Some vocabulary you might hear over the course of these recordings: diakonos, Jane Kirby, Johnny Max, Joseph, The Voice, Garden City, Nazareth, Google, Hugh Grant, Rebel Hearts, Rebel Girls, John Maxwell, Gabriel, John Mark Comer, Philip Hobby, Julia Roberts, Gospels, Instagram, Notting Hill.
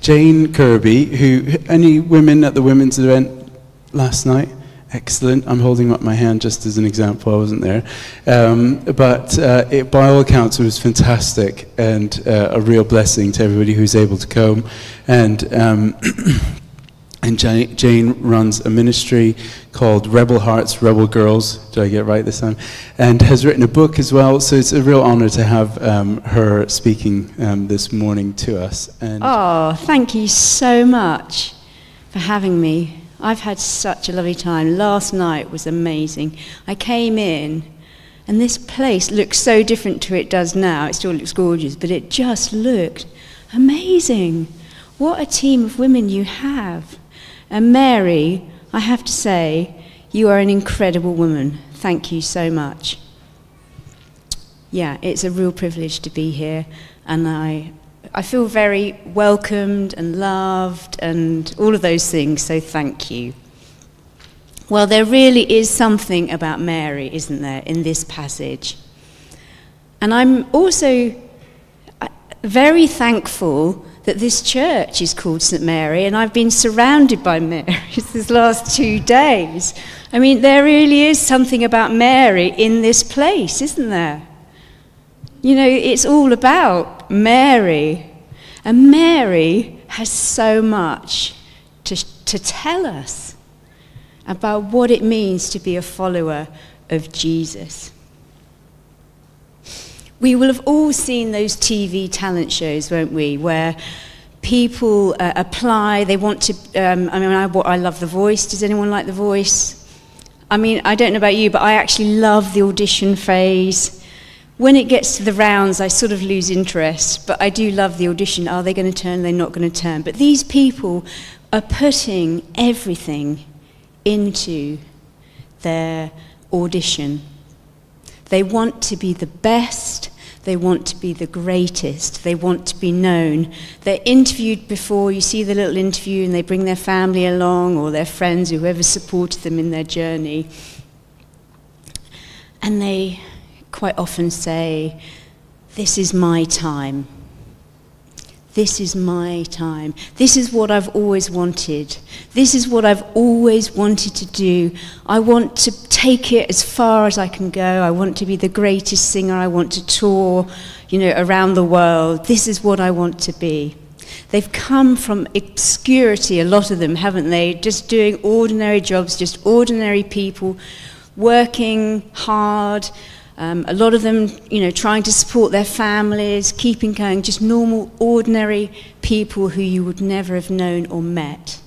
Jane Kirby, who, any women at the women's event last night? Excellent. I'm holding up my hand just as an example. I wasn't there. But by all accounts, it was fantastic and a real blessing to everybody who's able to come. And and Jane runs a ministry called Rebel Hearts, Rebel Girls. Did I get it right this time? And has written a book as well. So it's a real honor to have her speaking this morning to us. And oh, thank you so much for having me. I've had such a lovely time. Last night was amazing. I came in, and this place looks so different to it does now. It still looks gorgeous, but it just looked amazing. What a team of women you have. And Mary, I have to say, you are an incredible woman. Thank you so much. Yeah, it's a real privilege to be here, and I feel very welcomed and loved and all of those things, so thank you. Well, there really is something about Mary, isn't there, in this passage. And I'm also very thankful that this church is called St. Mary, and I've been surrounded by Marys these last 2 days. I mean, there really is something about Mary in this place, isn't there? You know, it's all about Mary. And Mary has so much to tell us about what it means to be a follower of Jesus. We will have all seen those TV talent shows, won't we, where people apply, they want to, I love The Voice. Does anyone like The Voice? I mean, I don't know about you, but I actually love the audition phase. When it gets to the rounds, I sort of lose interest, but I do love the audition. Are they going to turn? They're not going to turn. But these people are putting everything into their audition. They want to be the best. They want to be the greatest. They want to be known. They're interviewed before. You see the little interview, and they bring their family along or their friends, whoever supported them in their journey. And they quite often say, this is my time. This is my time. This is what I've always wanted. This is what I've always wanted to do. I want to take it as far as I can go. I want to be the greatest singer. I want to tour, you know, around the world. This is what I want to be. They've come from obscurity, a lot of them, haven't they? Just doing ordinary jobs, just ordinary people, working hard. A lot of them, you know, trying to support their families, keeping going, just normal, ordinary people who you would never have known or met.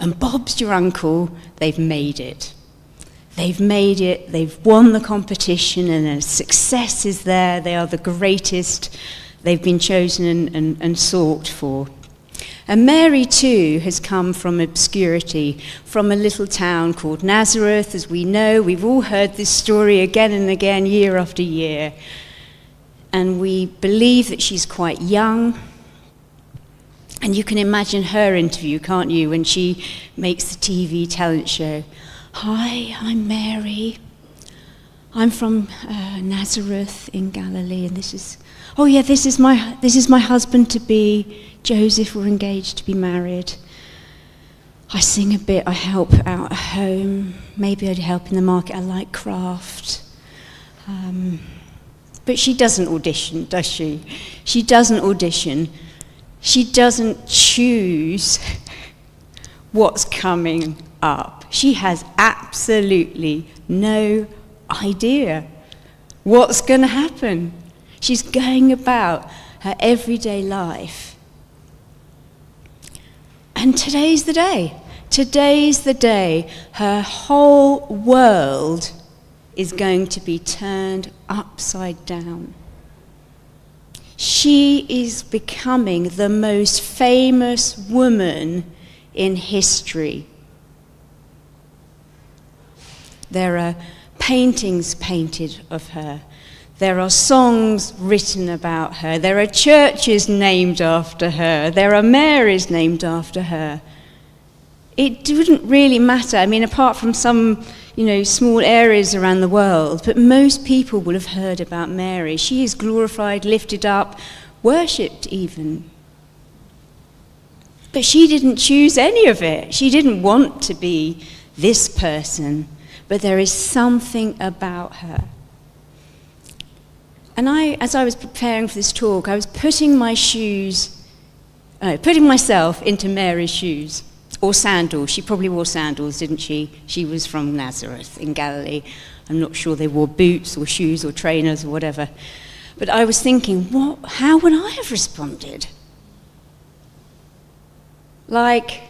And Bob's your uncle, they've made it. They've made it, they've won the competition, and their success is there. They are the greatest. They've been chosen and sought for. And Mary, too, has come from obscurity, from a little town called Nazareth. As we know, we've all heard this story again and again, year after year. And we believe that she's quite young. And you can imagine her interview, can't you, when she makes the TV talent show. Hi, I'm Mary. I'm from Nazareth in Galilee, and this is, oh yeah, this is my husband-to-be, Joseph. We're engaged to be married. I sing a bit, I help out at home, maybe I'd help in the market, I like craft. But she doesn't audition, does she? She doesn't audition. She doesn't choose what's coming up. She has absolutely no idea what's going to happen. She's going about her everyday life. And today's the day. Today's the day. Her whole world is going to be turned upside down. She is becoming the most famous woman in history. There are paintings painted of her. There are songs written about her. There are churches named after her. There are Marys named after her. It didn't really matter, I mean, apart from some, you know, small areas around the world, but most people will have heard about Mary. She is glorified, lifted up, worshipped even. But she didn't choose any of it. She didn't want to be this person, but there is something about her. And as I was preparing for this talk, I was putting myself into Mary's shoes, or sandals. She probably wore sandals, didn't she? She was from Nazareth in Galilee. I'm not sure they wore boots or shoes or trainers or whatever. But I was thinking, how would I have responded? Like,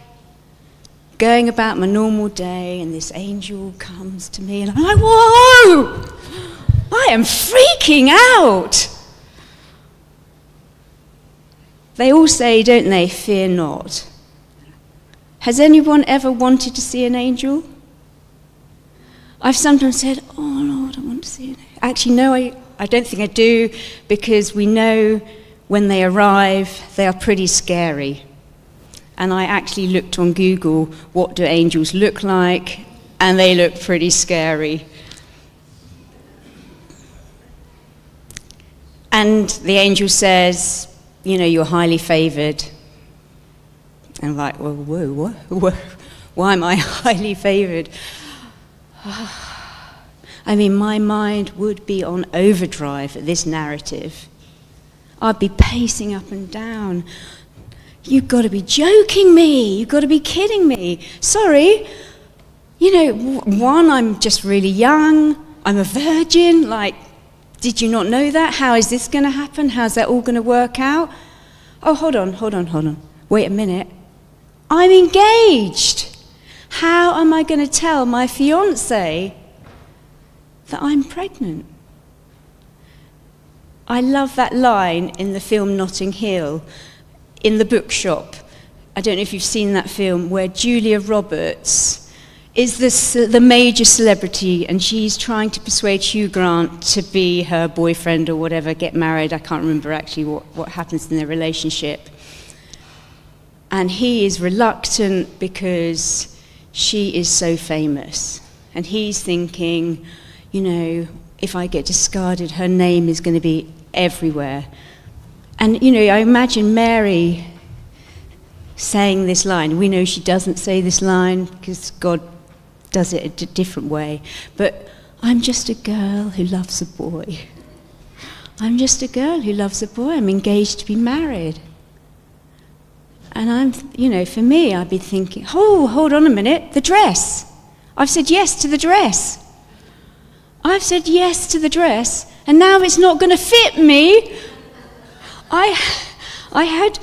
going about my normal day, and this angel comes to me, and I'm like, whoa! I am freaking out! They all say, don't they, fear not. Has anyone ever wanted to see an angel? I've sometimes said, oh Lord, I want to see an angel. Actually, no, I don't think I do, because we know when they arrive, they are pretty scary. And I actually looked on Google, what do angels look like? And they look pretty scary. And the angel says, you know, you're highly favored. And I'm like, well, whoa, why am I highly favored? I mean, my mind would be on overdrive at this narrative. I'd be pacing up and down. You've got to be joking me. You've got to be kidding me. Sorry. You know, one, I'm just really young. I'm a virgin. Like, did you not know that? How is this going to happen? How's that all going to work out? Oh, hold on. Wait a minute. I'm engaged. How am I going to tell my fiancé that I'm pregnant? I love that line in the film Notting Hill, in the bookshop. I don't know if you've seen that film, where Julia Roberts is the major celebrity, and she's trying to persuade Hugh Grant to be her boyfriend or whatever, get married. I can't remember actually what happens in their relationship. And he is reluctant because she is so famous. And he's thinking, you know, if I get discarded, her name is going to be everywhere. And, you know, I imagine Mary saying this line. We know she doesn't say this line because God does it a different way. But I'm just a girl who loves a boy. I'm just a girl who loves a boy. I'm engaged to be married. And I'm, you know, for me, I'd be thinking, oh, hold on a minute, the dress. I've said yes to the dress. I've said yes to the dress, and now it's not going to fit me. I had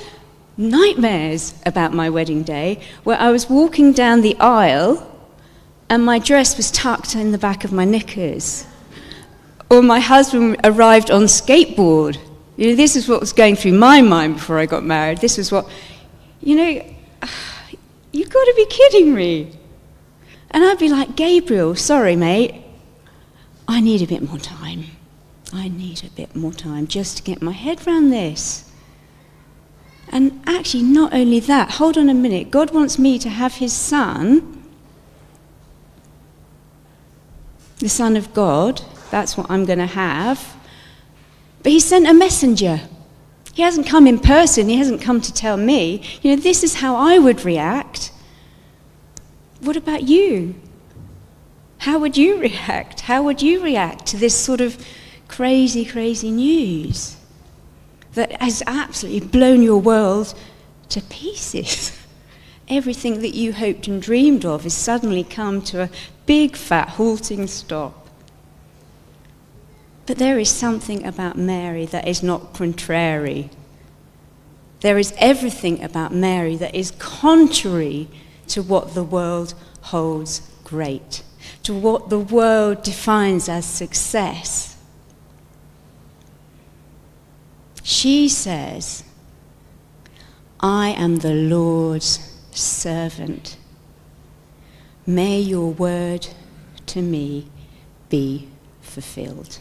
nightmares about my wedding day, where I was walking down the aisle and my dress was tucked in the back of my knickers. Or my husband arrived on skateboard. You know, this is what was going through my mind before I got married. This was what, you know, you've got to be kidding me. And I'd be like, Gabriel, sorry, mate. I need a bit more time. I need a bit more time just to get my head round this. And actually, not only that, hold on a minute. God wants me to have his son, the Son of God. That's what I'm going to have. But he sent a messenger. He hasn't come in person. He hasn't come to tell me. You know, this is how I would react. What about you? How would you react? How would you react to this sort of crazy, crazy news that has absolutely blown your world to pieces? Everything that you hoped and dreamed of has suddenly come to a big, fat, halting stop. But there is something about Mary that is not contrary. There is everything about Mary that is contrary to what the world holds great, to what the world defines as success. She says, I am the Lord's servant. May your word to me be fulfilled.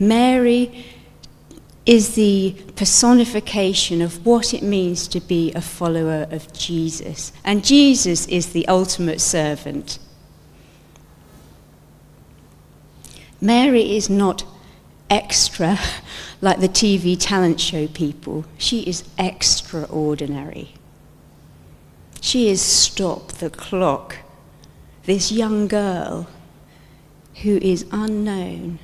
Mary is the personification of what it means to be a follower of Jesus. And Jesus is the ultimate servant. Mary is not extra, like the TV talent show people. She is extraordinary. She is stop the clock. This young girl who is unknown,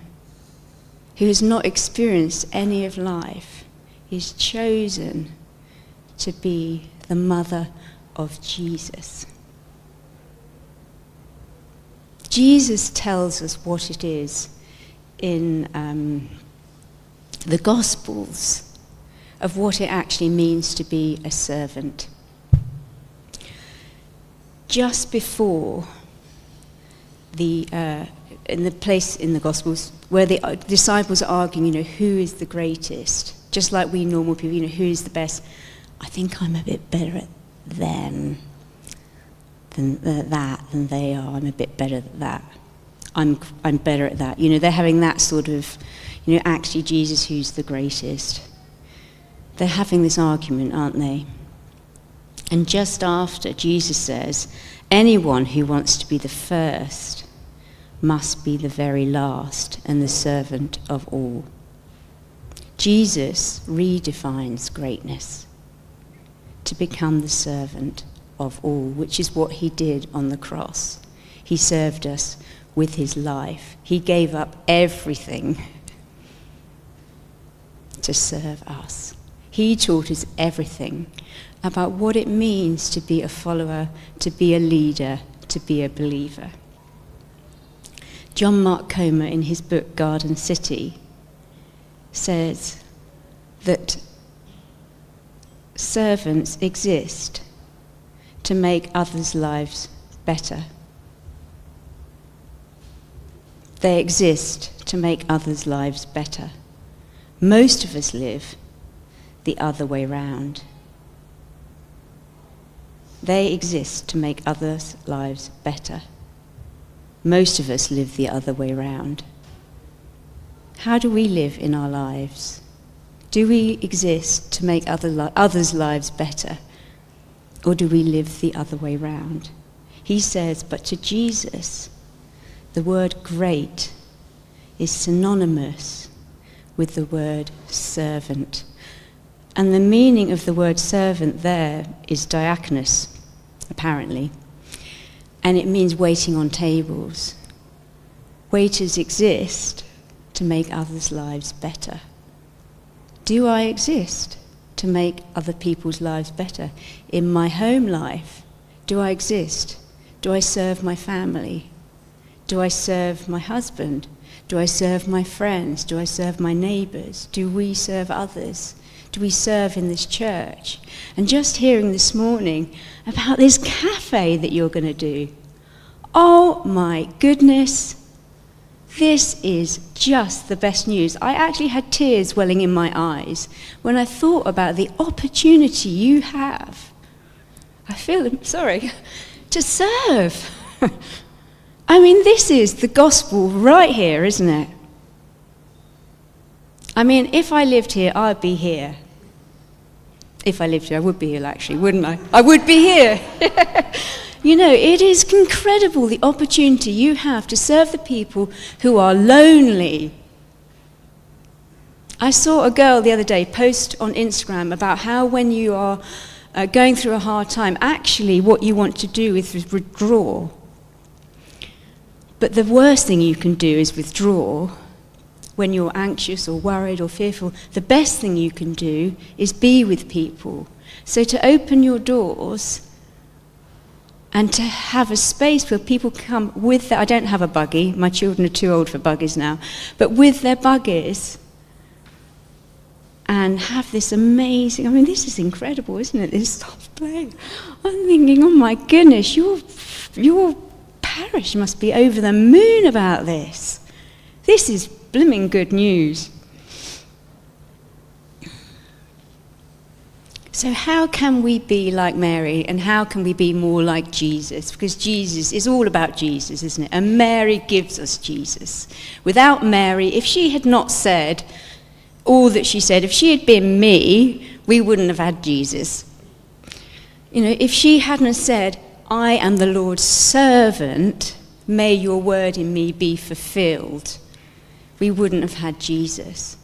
who has not experienced any of life, is chosen to be the mother of Jesus. Jesus tells us what it is in the Gospels of what it actually means to be a servant. Just before the, in the place in the Gospels where the disciples are arguing, you know, who is the greatest? Just like we normal people, you know, who is the best? I think I'm a bit better at them than they are. I'm a bit better at that. I'm better at that. You know, they're having that sort of, you know, actually Jesus, who's the greatest? They're having this argument, aren't they? And just after, Jesus says, anyone who wants to be the first must be the very last and the servant of all. Jesus redefines greatness to become the servant of all, which is what he did on the cross. He served us with his life. He gave up everything to serve us. He taught us everything about what it means to be a follower, to be a leader, to be a believer. John Mark Comer, in his book Garden City, says that servants exist to make others' lives better. They exist to make others' lives better. Most of us live the other way round. They exist to make others' lives better. Most of us live the other way round. How do we live in our lives? Do we exist to make others' lives better? Or do we live the other way round? He says, but to Jesus, the word great is synonymous with the word servant. And the meaning of the word servant there is diakonos, apparently. And it means waiting on tables. Waiters exist to make others' lives better. Do I exist to make other people's lives better? In my home life, do I exist? Do I serve my family? Do I serve my husband? Do I serve my friends? Do I serve my neighbours? Do we serve others? Do we serve in this church? And just hearing this morning about this cafe that you're going to do. Oh my goodness, this is just the best news. I actually had tears welling in my eyes when I thought about the opportunity you have. I feel, sorry, to serve. I mean, this is the gospel right here, isn't it? I mean, if I lived here, I'd be here. If I lived here, I would be here, actually, wouldn't I? I would be here. You know, it is incredible the opportunity you have to serve the people who are lonely. I saw a girl the other day post on Instagram about how when you are going through a hard time, actually what you want to do is withdraw. But the worst thing you can do is withdraw. When you're anxious or worried or fearful, the best thing you can do is be with people. So to open your doors and to have a space where people come with their, I don't have a buggy, my children are too old for buggies now, but with their buggies and have this amazing, I mean, this is incredible, isn't it, this soft play. I'm thinking, oh my goodness, your parish must be over the moon about this. This is blooming good news. So how can we be like Mary and how can we be more like Jesus? Because Jesus is all about Jesus, isn't it? And Mary gives us Jesus. Without Mary, if she had not said all that she said, if she had been me, we wouldn't have had Jesus. You know, if she hadn't said, I am the Lord's servant, may your word in me be fulfilled. we wouldn't have had Jesus.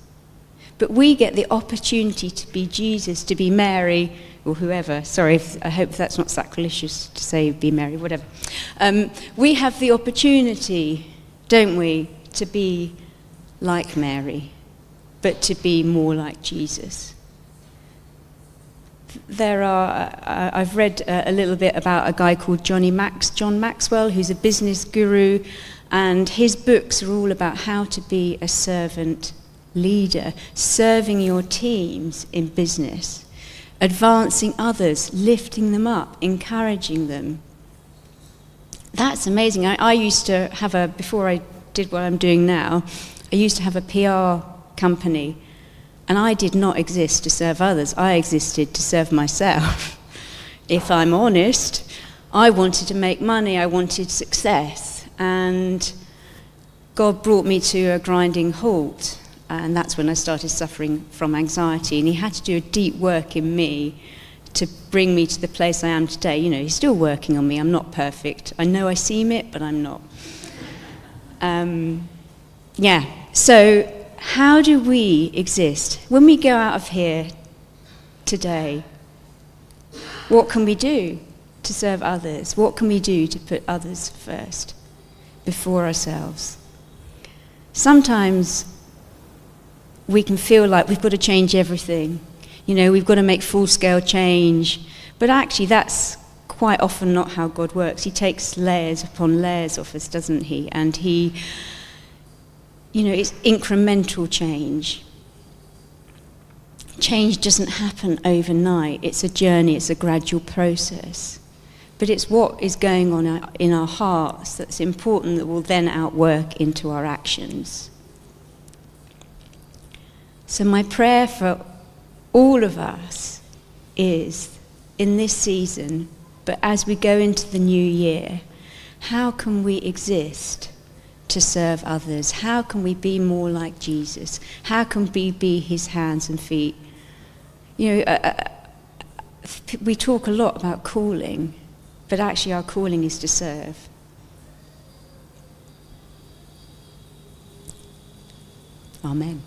But we get the opportunity to be Jesus, to be Mary, or whoever. Sorry, I hope that's not sacrilegious to say be Mary, whatever. We have the opportunity, don't we, to be like Mary, but to be more like Jesus. There are, I've read a little bit about a guy called Johnny Max, John Maxwell, who's a business guru, and his books are all about how to be a servant leader, serving your teams in business, advancing others, lifting them up, encouraging them. That's amazing. I used to have a, before I did what I'm doing now, I used to have a PR company, and I did not exist to serve others. I existed to serve myself. If I'm honest, I wanted to make money, I wanted success, and God brought me to a grinding halt. And that's when I started suffering from anxiety, and he had to do a deep work in me to bring me to the place I am today. You know, he's still working on me. I'm not perfect. I know I seem it, but I'm not. Yeah, so how do we exist? When we go out of here today, what can we do to serve others? What can we do to put others first before ourselves? Sometimes we can feel like we've got to change everything. You know, we've got to make full-scale change. But actually, that's quite often not how God works. He takes layers upon layers off us, doesn't he? And he, you know, it's incremental change. Change doesn't happen overnight. It's a journey, it's a gradual process. But it's what is going on in our hearts that's important that will then outwork into our actions. So my prayer for all of us is, in this season, but as we go into the new year, how can we exist to serve others? How can we be more like Jesus? How can we be his hands and feet? You know, we talk a lot about calling, but actually our calling is to serve. Amen.